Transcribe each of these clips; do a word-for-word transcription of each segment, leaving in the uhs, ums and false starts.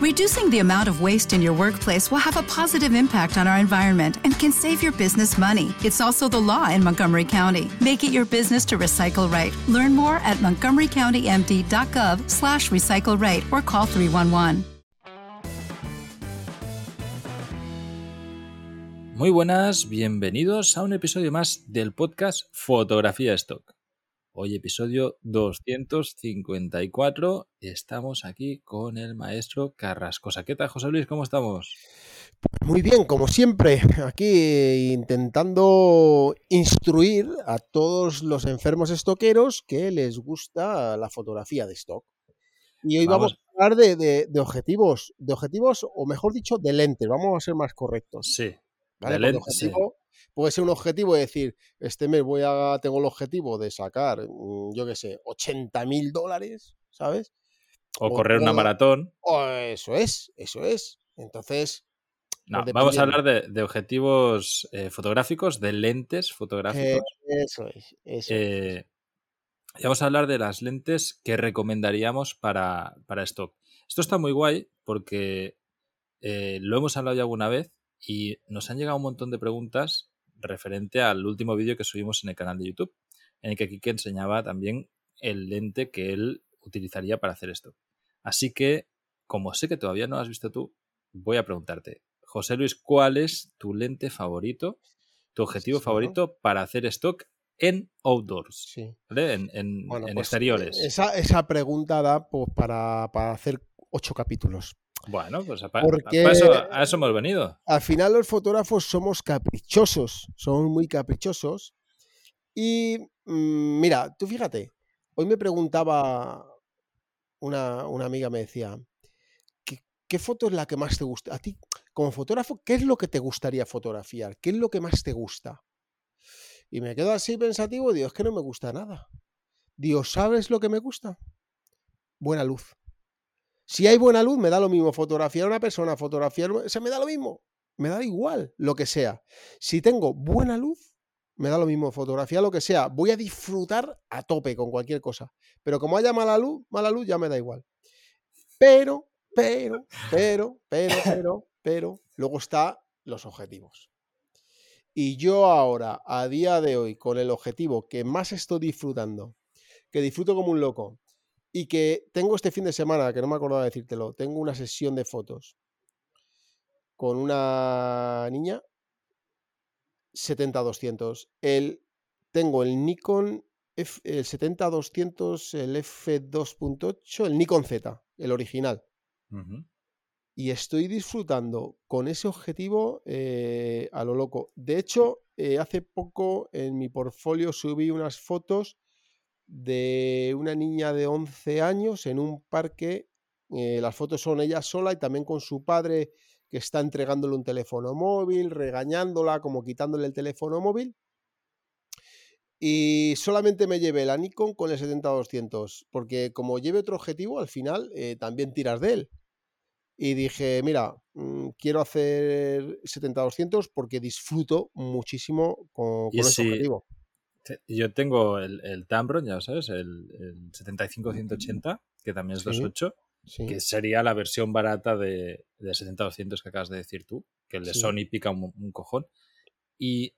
Reducing the amount of waste in your workplace will have a positive impact on our environment and can save your business money. It's also the law in Montgomery County. Make it your business to recycle right. Learn more at montgomery county m d dot gov slash recycle right or call three one one. Muy buenas, bienvenidos a un episodio más del podcast Fotografía Stock. Hoy episodio doscientos cincuenta y cuatro, estamos aquí con el maestro Carrasco. ¿Qué tal, José Luis? ¿Cómo estamos? Muy bien, como siempre, aquí intentando instruir a todos los enfermos stockeros que les gusta la fotografía de stock. Y hoy vamos, vamos a hablar de, de, de objetivos, de objetivos o mejor dicho, de lentes, vamos a ser más correctos. Sí. ¿Vale? Lente, objetivo, sí. Puede ser un objetivo de decir, este mes voy a tengo el objetivo de sacar, yo qué sé, ochenta mil dólares, ¿sabes? O, o correr una maratón. O eso es, eso es. Entonces... No, pues vamos a hablar de, de objetivos eh, fotográficos, de lentes fotográficos. Eh, eso es, eso eh, es. Y vamos a hablar de las lentes que recomendaríamos para, para stock. Esto está muy guay porque eh, lo hemos hablado ya alguna vez. Y nos han llegado un montón de preguntas referente al último vídeo que subimos en el canal de YouTube, en el que Kike enseñaba también el lente que él utilizaría para hacer esto. Así que, como sé que todavía no lo has visto tú, voy a preguntarte, José Luis, ¿cuál es tu lente favorito, tu objetivo sí, favorito ¿no? para hacer stock en outdoors? Sí. ¿Vale? En, en, bueno, en pues exteriores. Esa, esa pregunta da pues, para, para hacer ocho capítulos. Bueno, pues a, pa- a, eso, a eso hemos venido. Al final los fotógrafos somos caprichosos, somos muy caprichosos. Y mmm, mira, tú fíjate, hoy me preguntaba, una, una amiga me decía, ¿qué, ¿qué foto es la que más te gusta? A ti, como fotógrafo, ¿qué es lo que te gustaría fotografiar? ¿Qué es lo que más te gusta? Y me quedo así pensativo y digo, es que no me gusta nada. Digo, ¿sabes lo que me gusta? Buena luz. Si hay buena luz, me da lo mismo fotografiar a una persona, fotografiar... O sea, me da lo mismo. Me da igual lo que sea. Si tengo buena luz, me da lo mismo fotografiar lo que sea. Voy a disfrutar a tope con cualquier cosa. Pero como haya mala luz, mala luz ya me da igual. Pero, pero, pero, pero, pero, pero... Luego están los objetivos. Y yo ahora, a día de hoy, con el objetivo que más estoy disfrutando, que disfruto como un loco, y que tengo este fin de semana, que no me acordaba decírtelo, tengo una sesión de fotos con una niña, setenta doscientos. El, tengo el Nikon, F, el setenta doscientos, el efe dos punto ocho, el Nikon Z, el original. Uh-huh. Y estoy disfrutando con ese objetivo eh, a lo loco. De hecho, eh, hace poco en mi portfolio subí unas fotos de una niña de once años en un parque, eh, las fotos son ella sola y también con su padre que está entregándole un teléfono móvil, regañándola, como quitándole el teléfono móvil, y solamente me llevé la Nikon con el setenta doscientos porque como lleve otro objetivo al final eh, también tiras de él y dije, mira, mm, quiero hacer setenta doscientos porque disfruto muchísimo con, con ese objetivo. Yo tengo el, el Tamron, ya lo sabes, el, el setenta y cinco ciento ochenta, que también es dos punto ocho, sí, sí. que sería la versión barata de, de setenta doscientos que acabas de decir tú, que el de sí. Sony pica un, un cojón. Y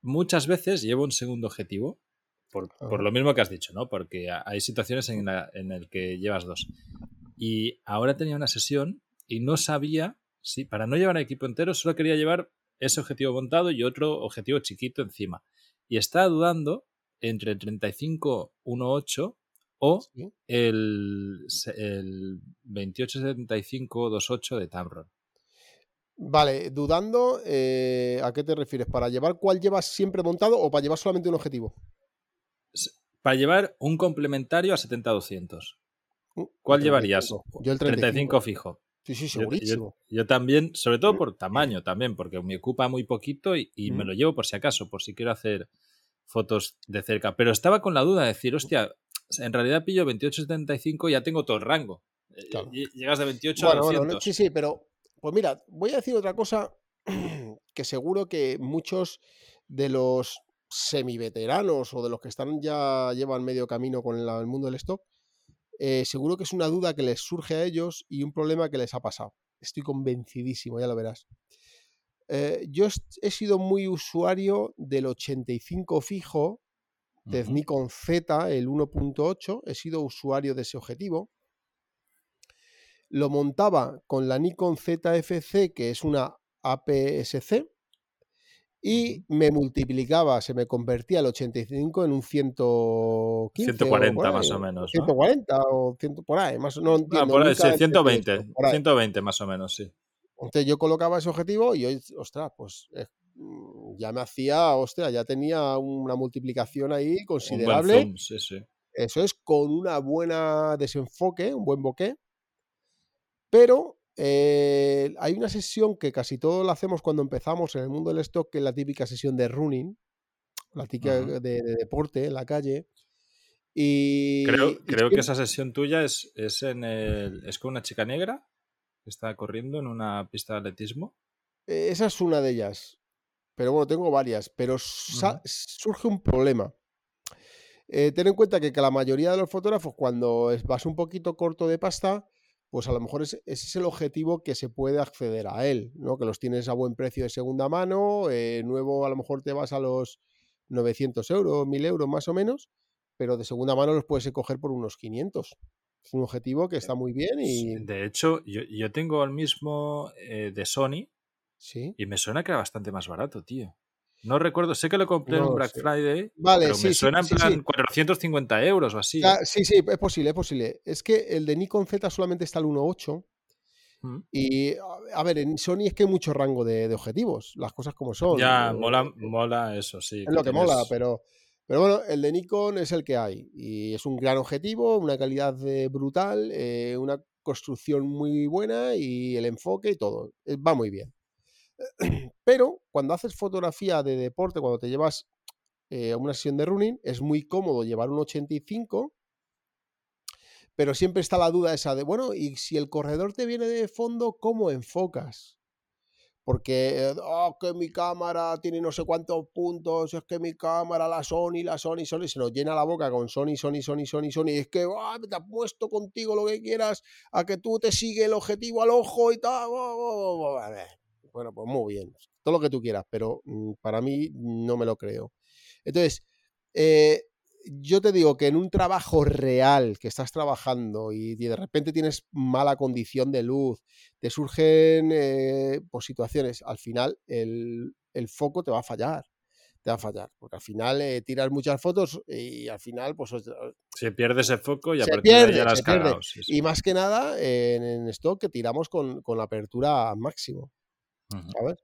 muchas veces llevo un segundo objetivo, por, ah. por lo mismo que has dicho, ¿no? Porque hay situaciones en las en el que llevas dos. Y ahora tenía una sesión y no sabía, sí, para no llevar el equipo entero, solo quería llevar ese objetivo montado y otro objetivo chiquito encima. Y estaba dudando entre el treinta y cinco uno ocho o ¿sí? el, el veintiocho setenta y cinco veintiocho setenta y cinco veintiocho de Tamron. Vale, dudando, eh, ¿a qué te refieres? ¿Para llevar cuál llevas siempre montado o para llevar solamente un objetivo? Para llevar un complementario a setenta doscientos. ¿Cuál llevarías? Yo el treinta y cinco fijo. Sí, sí, segurísimo. Yo, yo, yo también, sobre todo por tamaño también, porque me ocupa muy poquito y, y mm. me lo llevo por si acaso, por si quiero hacer fotos de cerca. Pero estaba con la duda de decir, hostia, en realidad pillo veintiocho setenta y cinco y ya tengo todo el rango. Claro. Llegas de veintiocho bueno, a doscientos. Bueno, no, sí, sí, pero pues mira, voy a decir otra cosa que seguro que muchos de los semiveteranos o de los que están ya llevan medio camino con la, el mundo del stock eh, seguro que es una duda que les surge a ellos y un problema que les ha pasado. Estoy convencidísimo, ya lo verás. Eh, yo he sido muy usuario del ochenta y cinco fijo de uh-huh. Nikon Z, el uno punto ocho. He sido usuario de ese objetivo. Lo montaba con la Nikon Z F C, que es una A P S C, y me multiplicaba, se me convertía el ochenta y cinco en un ciento quince. ciento cuarenta o más o menos. ¿No? ciento cuarenta o cien, por ahí, más no entiendo. Ah, por ahí, sí, ciento veinte, esto, por ahí. ciento veinte más o menos, sí. Entonces yo colocaba ese objetivo y, hoy, ostras, pues eh, ya me hacía, ostras, ya tenía una multiplicación ahí considerable. Un buen zoom, sí, sí. Eso es, con una buena desenfoque, un buen bokeh. Pero eh, hay una sesión que casi todos la hacemos cuando empezamos en el mundo del stock, que es la típica sesión de running, la típica uh-huh. de, de deporte en la calle. Y creo, y creo es que... que esa sesión tuya es, es, en el, es con una chica negra que está corriendo en una pista de atletismo. Eh, esa es una de ellas. Pero bueno, tengo varias. Pero sa- uh-huh. surge un problema. Eh, ten en cuenta que, que la mayoría de los fotógrafos, cuando vas un poquito corto de pasta, pues a lo mejor ese es el objetivo que se puede acceder a él, ¿no? Que los tienes a buen precio de segunda mano, eh, nuevo a lo mejor te vas a los novecientos euros, mil euros más o menos, pero de segunda mano los puedes coger por unos quinientos. Es un objetivo que está muy bien y... De hecho, yo, yo tengo el mismo eh, de Sony. ¿Sí? Y me suena que era bastante más barato, tío. No recuerdo, sé que lo compré no en Black sé. Friday, vale, pero sí, me suena sí, en plan sí, sí. cuatrocientos cincuenta euros o así. Ah, sí, sí, es posible, es posible. Es que el de Nikon Z solamente está el uno punto ocho. ¿Mm? Y, a ver, en Sony es que hay mucho rango de, de objetivos, las cosas como son. Ya, pero, mola, mola eso, sí. Es que lo que tienes... mola, pero, pero bueno, el de Nikon es el que hay. Y es un gran objetivo, una calidad de brutal, eh, una construcción muy buena y el enfoque y todo. Va muy bien. Pero cuando haces fotografía de deporte, cuando te llevas eh, a una sesión de running, es muy cómodo llevar un ochenta y cinco, pero siempre está la duda esa de, bueno, y si el corredor te viene de fondo, ¿cómo enfocas? Porque, oh, que mi cámara tiene no sé cuántos puntos, es que mi cámara, la Sony, la Sony, Sony, se nos llena la boca con Sony, Sony, Sony, Sony, Sony, y es que oh, te apuesto contigo lo que quieras, a que tú te sigue el objetivo al ojo y tal, oh, oh, oh, a ver. Bueno, pues muy bien, todo lo que tú quieras, pero para mí no me lo creo. Entonces, eh, yo te digo que en un trabajo real que estás trabajando y de repente tienes mala condición de luz, te surgen eh, pues situaciones, al final el, el foco te va a fallar, te va a fallar, porque al final eh, tiras muchas fotos y al final pues... Se pierde ese foco y a partir pierde, de ahí ya las cargas. Sí, sí. Y más que nada eh, en, en stock que tiramos con, con la apertura máximo. A ver.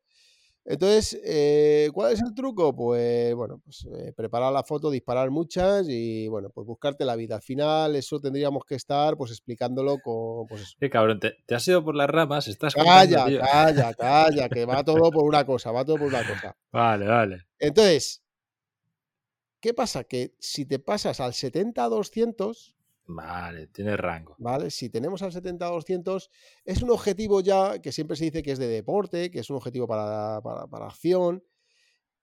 Entonces, eh, ¿cuál es el truco? Pues bueno, pues eh, preparar la foto, disparar muchas y bueno, pues buscarte la vida. Al final, eso tendríamos que estar pues explicándolo con. Pues, qué cabrón, te, te has ido por las ramas, estás. Calla, contando, calla, calla, que va todo por una cosa, va todo por una cosa. Vale, vale. Entonces, ¿qué pasa? Que si te pasas al setenta a doscientos. Vale, tiene rango. Vale, si tenemos al setenta a doscientos, es un objetivo ya que siempre se dice que es de deporte, que es un objetivo para, para, para acción,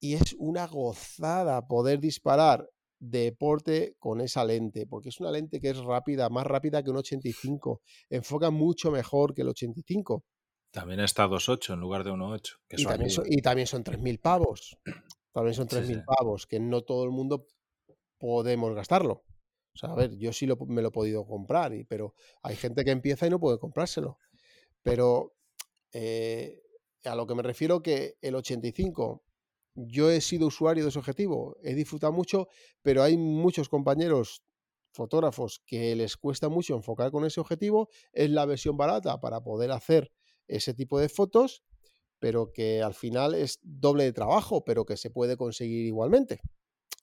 y es una gozada poder disparar deporte con esa lente, porque es una lente que es rápida, más rápida que un ochenta y cinco, enfoca mucho mejor que el ochenta y cinco. También está dos punto ocho en lugar de uno punto ocho. Que y, también son, y también son tres mil pavos, también son tres mil sí, sí. pavos, que no todo el mundo podemos gastarlo. O sea, a ver, yo sí lo, me lo he podido comprar, y, pero hay gente que empieza y no puede comprárselo. Pero eh, a lo que me refiero que el ochenta y cinco, yo he sido usuario de ese objetivo, he disfrutado mucho, pero hay muchos compañeros fotógrafos que les cuesta mucho enfocar con ese objetivo. Es la versión barata para poder hacer ese tipo de fotos, pero que al final es doble de trabajo, pero que se puede conseguir igualmente.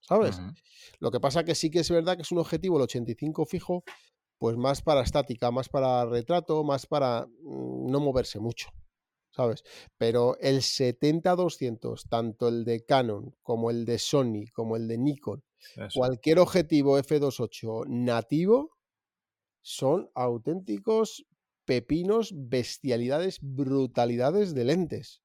¿Sabes? Uh-huh. Lo que pasa que sí que es verdad que es un objetivo, el ochenta y cinco fijo, pues más para estática, más para retrato, más para no moverse mucho, ¿sabes? Pero el setenta a doscientos, tanto el de Canon, como el de Sony, como el de Nikon, eso. Cualquier objetivo efe dos punto ocho nativo, son auténticos pepinos, bestialidades, brutalidades de lentes.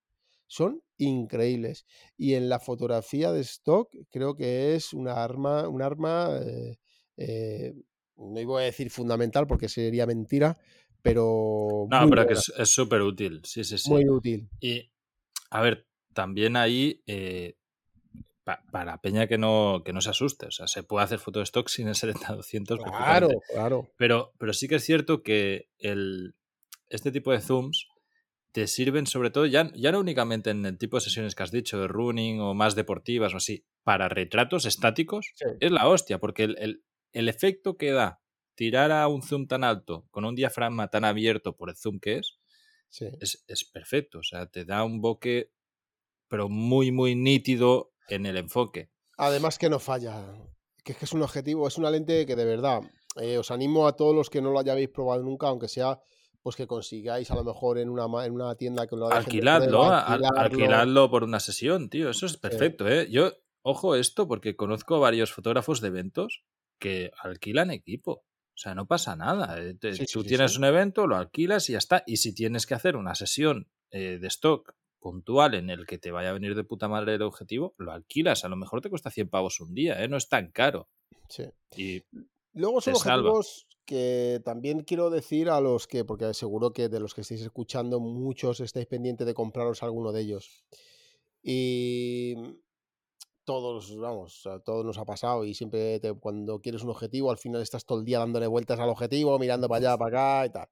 Son increíbles. Y en la fotografía de stock creo que es una arma, un arma eh, eh, no iba a decir fundamental porque sería mentira, pero... No, pero buena. Que es súper útil, sí, sí, sí. Muy útil. Y, a ver, también ahí, eh, pa, para peña que no, que no se asuste, o sea, se puede hacer foto de stock sin el setenta doscientos. Claro, claro. Pero, pero sí que es cierto que el, este tipo de zooms te sirven sobre todo, ya, ya no únicamente en el tipo de sesiones que has dicho, de running o más deportivas o así, para retratos estáticos, sí. Es la hostia, porque el, el, el efecto que da tirar a un zoom tan alto, con un diafragma tan abierto por el zoom que es, sí. es, es perfecto. O sea, te da un bokeh, pero muy, muy nítido en el enfoque. Además que no falla, que es que es un objetivo, es una lente que de verdad, eh, os animo a todos los que no lo hayáis probado nunca, aunque sea... pues que consigáis a lo mejor en una, en una tienda que lo haga. Alquiladlo, alquiladlo. alquiladlo por una sesión, tío. Eso es perfecto, sí. ¿eh? Yo, ojo esto, porque conozco varios fotógrafos de eventos que alquilan equipo. O sea, no pasa nada. Sí, Tú sí, tienes sí. un evento, lo alquilas y ya está. Y si tienes que hacer una sesión eh, de stock puntual en el que te vaya a venir de puta madre el objetivo, lo alquilas. A lo mejor te cuesta cien pavos un día, ¿eh? No es tan caro. Sí. Y luego son objetivos... que también quiero decir a los que, porque seguro que de los que estáis escuchando muchos estáis pendientes de compraros alguno de ellos y todos, vamos, a todos nos ha pasado y siempre te, cuando quieres un objetivo al final estás todo el día dándole vueltas al objetivo, mirando para allá, para acá y tal.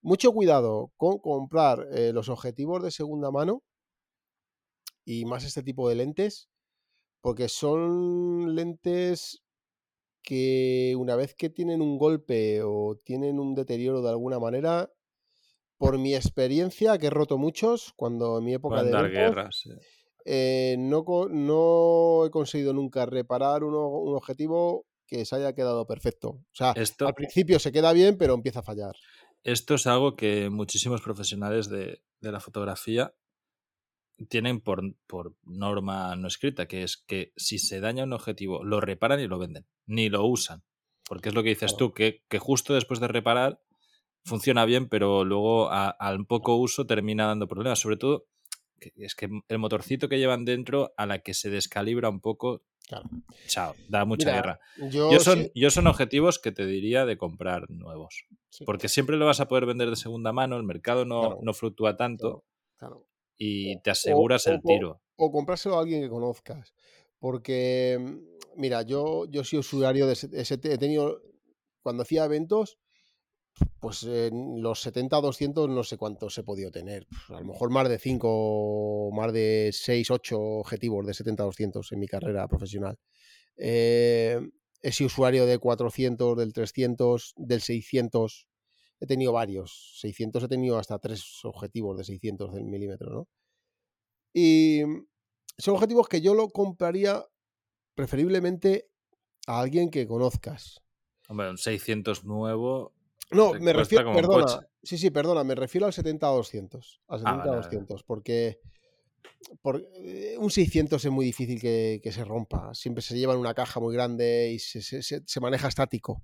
Mucho cuidado con comprar eh, los objetivos de segunda mano y más este tipo de lentes, porque son lentes que una vez que tienen un golpe o tienen un deterioro de alguna manera, por mi experiencia, que he roto muchos, cuando en mi época de guerras, sí. eh, no, no he conseguido nunca reparar uno, un objetivo que se haya quedado perfecto. O sea, esto, al principio se queda bien, pero empieza a fallar. Esto es algo que muchísimos profesionales de, de la fotografía tienen por, por norma no escrita, que es que si se daña un objetivo, lo reparan y lo venden, ni lo usan, porque es lo que dices tú, que, que justo después de reparar funciona bien, pero luego al poco uso termina dando problemas, sobre todo que, es que el motorcito que llevan dentro, a la que se descalibra un poco, claro. Chao, da mucha Mira, guerra. Yo, yo, son, sí. yo son objetivos que te diría de comprar nuevos, sí. porque siempre lo vas a poder vender de segunda mano, el mercado no, claro. no fluctúa tanto, claro. Claro. y te aseguras o, o, el tiro. O, o comprárselo a alguien que conozcas, porque mira, yo, yo soy usuario de ese, ese, he tenido, cuando hacía eventos, pues eh, los setenta doscientos no sé cuántos he podido tener, pues, a lo mejor más de cinco, más de seis, ocho objetivos de setenta doscientos en mi carrera profesional. Eh, he sido usuario de cuatrocientos, del trescientos, del seiscientos, he tenido varios, seiscientos he tenido hasta tres objetivos de seiscientos milímetros, ¿no? Y son objetivos que yo lo compraría preferiblemente a alguien que conozcas. Hombre, un seiscientos nuevo... No, me refiero... Perdona, sí, sí, perdona, me refiero al setenta doscientos. Al setenta doscientos, ah, porque, porque un seiscientos es muy difícil que, que se rompa. Siempre se lleva en una caja muy grande y se, se, se, se maneja estático.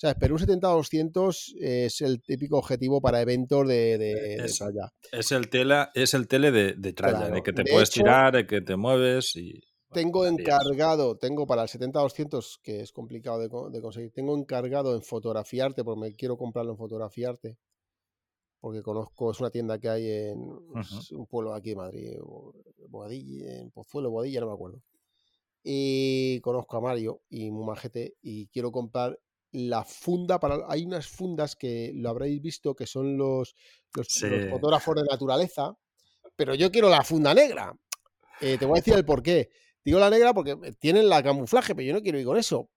¿Sabes? Pero un setenta doscientos es el típico objetivo para eventos de, de, es, de tralla. Es el, tela, es el tele de, de tralla, claro, de que te de puedes hecho, tirar, de que te mueves y... Tengo encargado, tengo para el setenta doscientos, que es complicado de, de conseguir, tengo encargado en Fotografiarte, porque me quiero comprarlo en Fotografiarte, porque conozco, es una tienda que hay en uh-huh. un pueblo aquí de Madrid, Boadilla, en Pozuelo, Boadilla, no me acuerdo. Y conozco a Mario y Mumajete y quiero comprar la funda, para hay unas fundas que lo habréis visto, que son los, los, sí. los fotógrafos de naturaleza, pero yo quiero la funda negra. Eh, te voy a decir el porqué. Digo la negra porque tienen la camuflaje, pero yo no quiero ir con eso.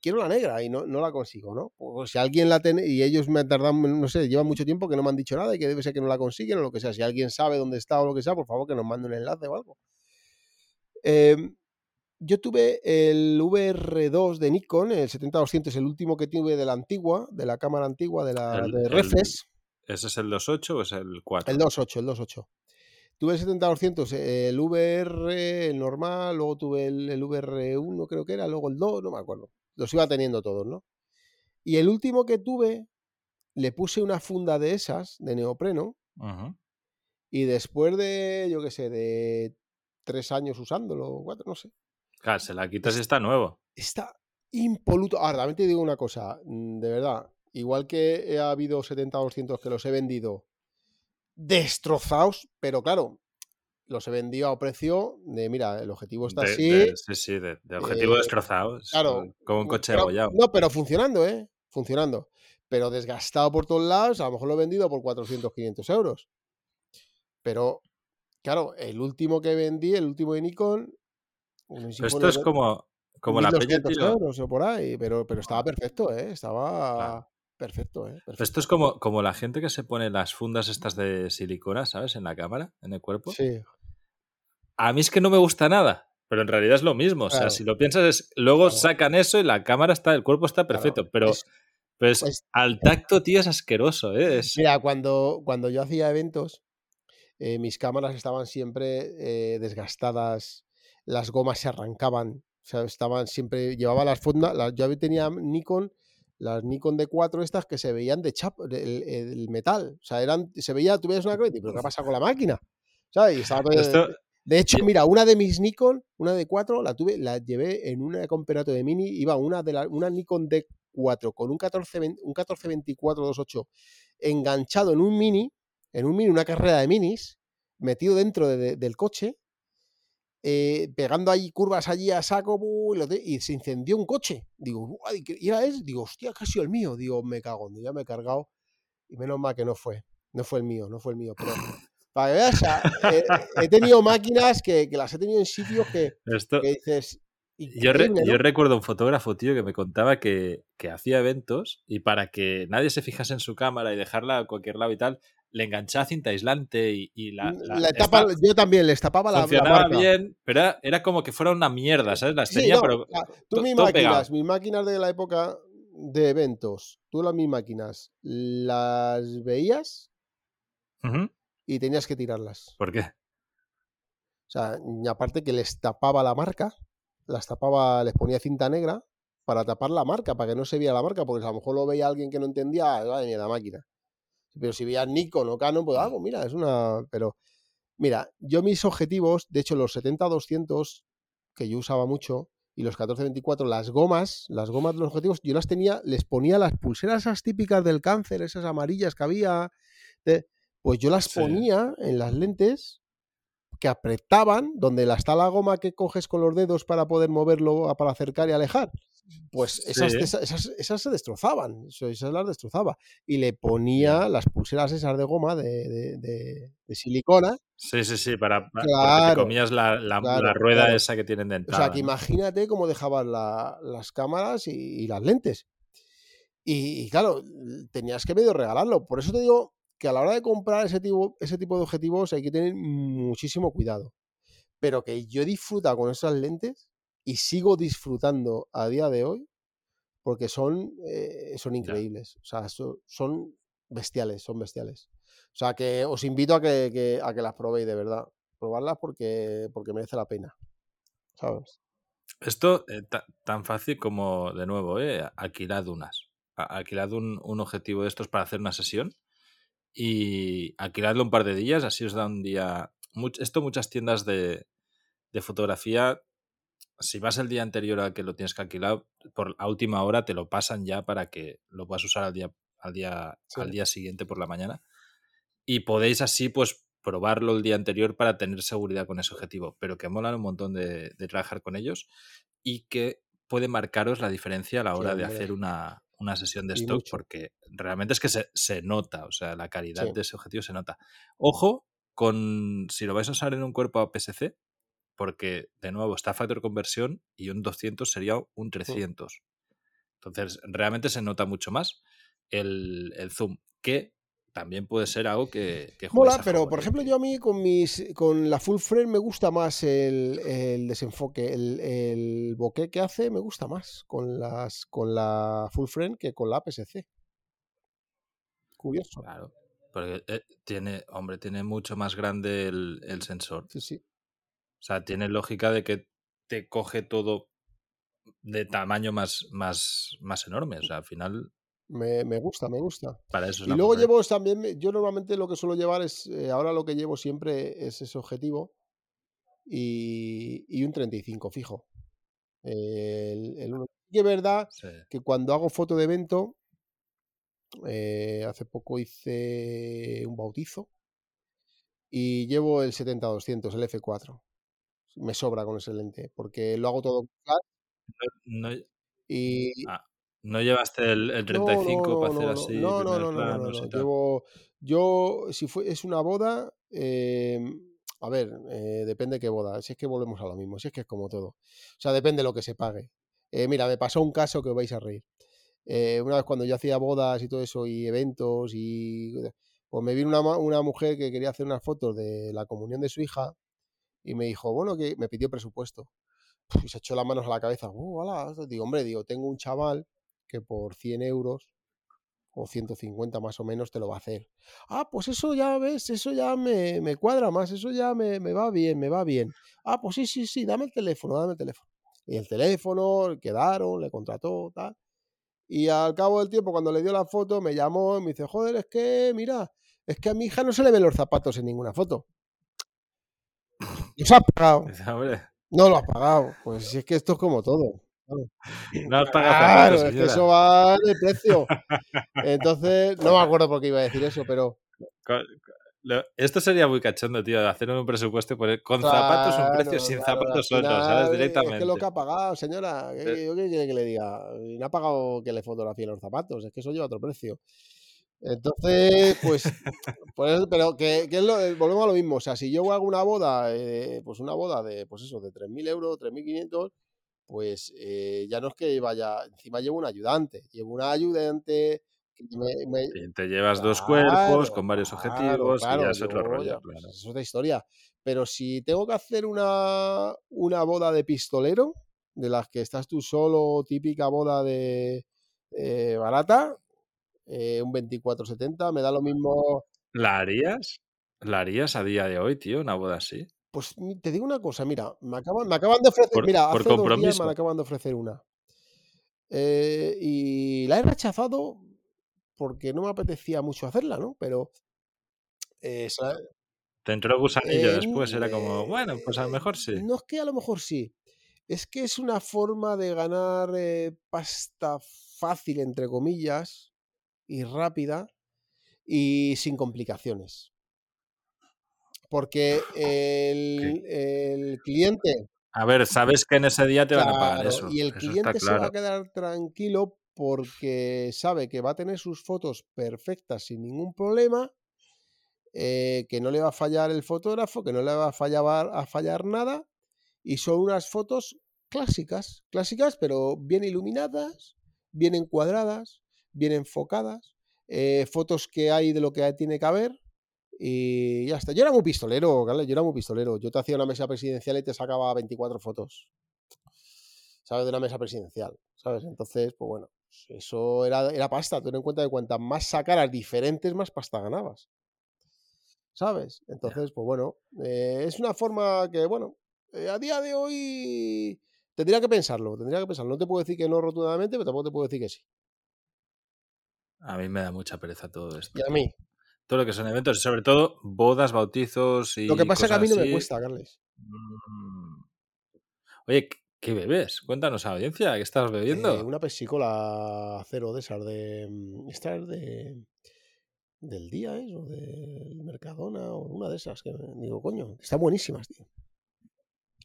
Quiero la negra y no, no la consigo, ¿no? O si alguien la tiene, y ellos me tardan, no sé, llevan mucho tiempo que no me han dicho nada y que debe ser que no la consiguen o lo que sea. Si alguien sabe dónde está o lo que sea, por favor que nos mande un enlace o algo. Eh, yo tuve el V R dos de Nikon, el setenta doscientos, el último que tuve de la antigua, de la cámara antigua, de la el, de reflex. El, ¿Ese es el dos punto ocho o es el cuatro? El dos punto ocho, el dos punto ocho. Tuve el setenta doscientos, el V R, el normal, luego tuve el, el V R uno, creo que era, luego el dos, no me acuerdo. Los iba teniendo todos, ¿no? Y el último que tuve, le puse una funda de esas, de neopreno, uh-huh. y después de, yo qué sé, de tres años usándolo, cuatro, no sé. Claro, se la quitas y está nuevo. Está impoluto. Ahora, también te digo una cosa, de verdad, igual que ha habido setenta a doscientos que los he vendido destrozados, pero claro, los he vendido a precio de, mira, el objetivo está de, así. De, sí, sí, de, de objetivo eh, destrozado. Claro. Como un coche abollado. No, pero funcionando, ¿eh? Funcionando. Pero desgastado por todos lados, a lo mejor lo he vendido por cuatrocientos, quinientos euros. Pero, claro, el último que vendí, el último de Nikon... Esto es como, como la peña, tío. mil doscientos euros o por ahí, pero, pero estaba perfecto, ¿eh? Estaba... Claro. Perfecto, ¿eh? Perfecto. Esto es como, como la gente que se pone las fundas estas de silicona, ¿sabes? En la cámara, en el cuerpo. Sí. A mí es que no me gusta nada, pero en realidad es lo mismo. Claro. O sea, si lo piensas, es, luego claro. sacan eso y la cámara está, el cuerpo está perfecto, claro. pero, es, pero es, es, al tacto, tío, es asqueroso. ¿eh? Es... Mira, cuando, cuando yo hacía eventos, eh, mis cámaras estaban siempre eh, desgastadas, las gomas se arrancaban, o sea, estaban siempre, llevaba las fundas, las, yo tenía Nikon, las Nikon D cuatro estas que se veían de chap, el, el metal, o sea, eran, se veía, tú veías una cosa y dices, pero ¿qué pasa con la máquina? ¿Sabes? Y estaba, Esto... De hecho, mira, una de mis Nikon, una de cuatro, la tuve, la llevé en un campeonato de mini, iba una de la, una Nikon D cuatro con un catorce veinticuatro dos ocho enganchado en un mini, en un mini, una carrera de minis, metido dentro de, de, del coche, eh, pegando ahí curvas allí a saco, y se incendió un coche. Digo, y era él, digo, hostia, casi el mío. Digo, me cago, ya me he cargado. Y menos mal que no fue, no fue el mío, no fue el mío, pero... Para que veas, he, he tenido máquinas que, que las he tenido en sitios que, Esto, que dices... Yo, re, ¿no? yo recuerdo un fotógrafo, tío, que me contaba que, que hacía eventos y para que nadie se fijase en su cámara y dejarla a cualquier lado y tal, le enganchaba cinta aislante y, y la... la, la etapa, esta, yo también, les tapaba la, funcionaba la marca. Funcionaba bien, pero era, era como que fuera una mierda, ¿sabes? Las sí, tenía, no, pero... La, tú mis máquinas, mis máquinas de la época de eventos, tú las mis máquinas, ¿las veías? Ajá. Uh-huh. Y tenías que tirarlas. ¿Por qué? O sea, aparte que les tapaba la marca, las tapaba, les ponía cinta negra para tapar la marca, para que no se viera la marca, porque a lo mejor lo veía alguien que no entendía, ¿vale? Ni la máquina. Pero si veías Nikon o Canon, pues algo, ah, mira, es una... Pero, mira, yo mis objetivos, de hecho los setenta a doscientos, que yo usaba mucho, y los catorce veinticuatro, las gomas, las gomas de los objetivos, yo las tenía, les ponía las pulseras esas típicas del cáncer, esas amarillas que había... De... Pues yo las ponía sí. en las lentes que apretaban, donde está la goma que coges con los dedos para poder moverlo, para acercar y alejar. Pues esas, sí. esas, esas, esas se destrozaban, esas las destrozaba. Y le ponía las pulseras esas de goma, de, de, de, de silicona. Sí, sí, sí, para, para claro, porque te comías la, la, claro, la rueda claro. esa que tienen de entrada. O sea, que imagínate cómo dejaban la, las cámaras y, y las lentes. Y, y claro, tenías que medio regalarlo. Por eso te digo... que a la hora de comprar ese tipo, ese tipo de objetivos hay que tener muchísimo cuidado. Pero que yo he disfrutado con esas lentes y sigo disfrutando a día de hoy porque son, eh, son increíbles. O sea, son, son bestiales, son bestiales. O sea, que os invito a que, que, a que las probéis, de verdad. Probarlas porque, porque merece la pena, ¿sabes? Esto eh, t- tan fácil como, de nuevo, eh, alquilad unas. Alquilad un, un objetivo de estos para hacer una sesión. Y alquiladlo un par de días, así os da un día. Esto muchas tiendas de, de fotografía, si vas el día anterior a que lo tienes que alquilar, por a última hora te lo pasan ya para que lo puedas usar al día, al día, sí. al día siguiente por la mañana. Y podéis así pues probarlo el día anterior para tener seguridad con ese objetivo, pero que molan un montón de, de trabajar con ellos y que puede marcaros la diferencia a la hora sí, de hombre. hacer una... una sesión de stock porque realmente es que se, se nota, o sea, la calidad sí. de ese objetivo se nota. Ojo con si lo vais a usar en un cuerpo A P S C porque, de nuevo, está factor conversión y un doscientos sería un trescientos. Sí. Entonces, realmente se nota mucho más el, el zoom, que también puede ser algo que... que mola, pero por ejemplo yo a mí con mis con la full frame me gusta más el, el desenfoque, el, el bokeh que hace me gusta más con las con la full frame que con la A P S C. Curioso. Claro, porque tiene, hombre, tiene mucho más grande el, el sensor. Sí, sí. O sea, tiene lógica de que te coge todo de tamaño más, más, más enorme. O sea, al final... Me, me gusta, me gusta. Para eso es y luego mujer. llevo también, yo normalmente lo que suelo llevar es, eh, ahora lo que llevo siempre es ese objetivo y, y un treinta y cinco fijo. Eh, el, el Y es verdad sí. que cuando hago foto de evento, eh, hace poco hice un bautizo y llevo el setenta doscientos, el efe cuatro. Me sobra con ese lente porque lo hago todo. No, no, y... ah, ¿no llevaste el, el treinta y cinco no, no, para no, hacer no, así? No, no, no, plan, no, no, no, no. Llevo, yo, si fue, es una boda, eh, a ver, eh, depende de qué boda. Si es que volvemos a lo mismo, si es que es como todo. O sea, depende de lo que se pague. Eh, mira, me pasó un caso que os vais a reír. Eh, una vez cuando yo hacía bodas y todo eso y eventos y... Pues me vino una, una mujer que quería hacer unas fotos de la comunión de su hija y me dijo, bueno, que me pidió presupuesto. Y se echó las manos a la cabeza. Uh, ala. Digo, hombre, digo, tengo un chaval que por cien euros o ciento cincuenta más o menos te lo va a hacer. Ah, pues eso ya ves, eso ya me, me cuadra más, eso ya me, me va bien, me va bien. Ah, pues sí, sí, sí, dame el teléfono, dame el teléfono. Y el teléfono, quedaron, le contrató, tal. Y al cabo del tiempo, cuando le dio la foto, me llamó y me dice, joder, es que, mira, es que a mi hija no se le ven los zapatos en ninguna foto. No se ha pagado. No lo has pagado. Pues si es que esto es como todo. No has pagado. Claro, zapatos, es que eso va de precio. Entonces, no me acuerdo por qué iba a decir eso, pero... Esto sería muy cachondo, tío, hacer un presupuesto y poner con claro, zapatos un precio, claro, sin zapatos claro, otro, ¿sabes? Directamente. Es que lo que ha pagado, señora, ¿qué quiere que le diga? No ha pagado que le fotografíe los zapatos, es que eso lleva otro precio. Entonces, pues, pues pero que, que es lo, volvemos a lo mismo. O sea, si yo hago una boda, eh, pues una boda de, pues eso, de tres mil euros, tres mil quinientos, pues eh, ya no es que vaya, encima llevo un ayudante, llevo una ayudante... Me, me... Te llevas claro, dos cuerpos con varios objetivos, claro, claro, y ya es otro rollo. Claro. Pues es otra historia. Pero si tengo que hacer una, una boda de pistolero, de las que estás tú solo, típica boda de eh, barata, eh, un veinticuatro setenta, me da lo mismo. ¿La harías? ¿La harías a día de hoy, tío, una boda así? Pues te digo una cosa, mira, me acaban, me acaban de ofrecer, por, mira, por hace compromiso. Dos días me acaban de ofrecer una. Eh, y la he rechazado porque no me apetecía mucho hacerla, ¿no? Pero... Eh, te entró gusanillo eh, después, era como, bueno, pues a lo mejor sí. No es que a lo mejor sí, es que es una forma de ganar eh, pasta fácil, entre comillas, y rápida, y sin complicaciones. Porque el, el cliente... A ver, sabes que en ese día te claro, van a pagar eso. Y el eso cliente está claro. Se va a quedar tranquilo porque sabe que va a tener sus fotos perfectas sin ningún problema, eh, que no le va a fallar el fotógrafo, que no le va a fallar, a fallar nada, y son unas fotos clásicas, clásicas pero bien iluminadas, bien encuadradas, bien enfocadas, eh, fotos que hay de lo que tiene que haber, y ya está. Yo era muy pistolero, ¿vale? Yo era muy pistolero, yo te hacía una mesa presidencial y te sacaba veinticuatro fotos, ¿sabes? De una mesa presidencial, ¿sabes? Entonces, pues bueno, eso era, era pasta. Ten en cuenta que cuantas más sacaras diferentes, más pasta ganabas, ¿sabes? Entonces, pues bueno, eh, es una forma que, bueno, eh, a día de hoy tendría que pensarlo, tendría que pensarlo. No te puedo decir que no rotundamente, pero tampoco te puedo decir que sí. A mí me da mucha pereza todo esto. Y a mí. Todo lo que son eventos, y sobre todo bodas, bautizos y... Lo que pasa es que a mí no así. Me cuesta, Carles. Mm. Oye, ¿qué bebes? Cuéntanos a la audiencia, ¿qué estás bebiendo? Eh, una pepsicola cero de esas de... Esta es de... Del día, ¿eh? O de Mercadona, o una de esas. Que digo, coño, están buenísimas, tío.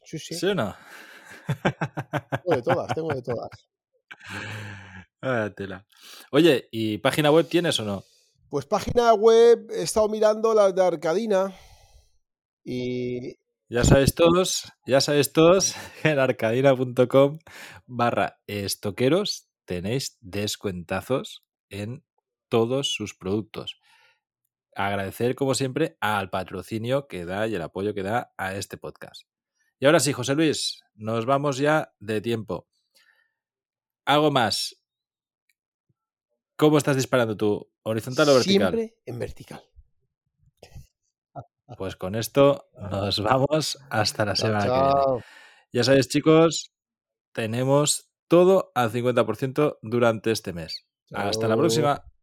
Sí, sí. ¿Sí o no? Tengo de todas, tengo de todas. Ah, tela. Oye, ¿y página web tienes o no? Pues página web, he estado mirando las de Arcadina y... Ya sabéis todos, ya sabéis todos, en arcadina punto com barra estoqueros tenéis descuentazos en todos sus productos. Agradecer, como siempre, al patrocinio que da y el apoyo que da a este podcast. Y ahora sí, José Luis, nos vamos ya de tiempo. Algo más. ¿Cómo estás disparando tú? ¿Horizontal o vertical? Siempre en vertical. Pues con esto nos vamos hasta la semana chao, chao. que viene. Ya sabéis, chicos, tenemos todo al cincuenta por ciento durante este mes. Chao. Hasta la próxima.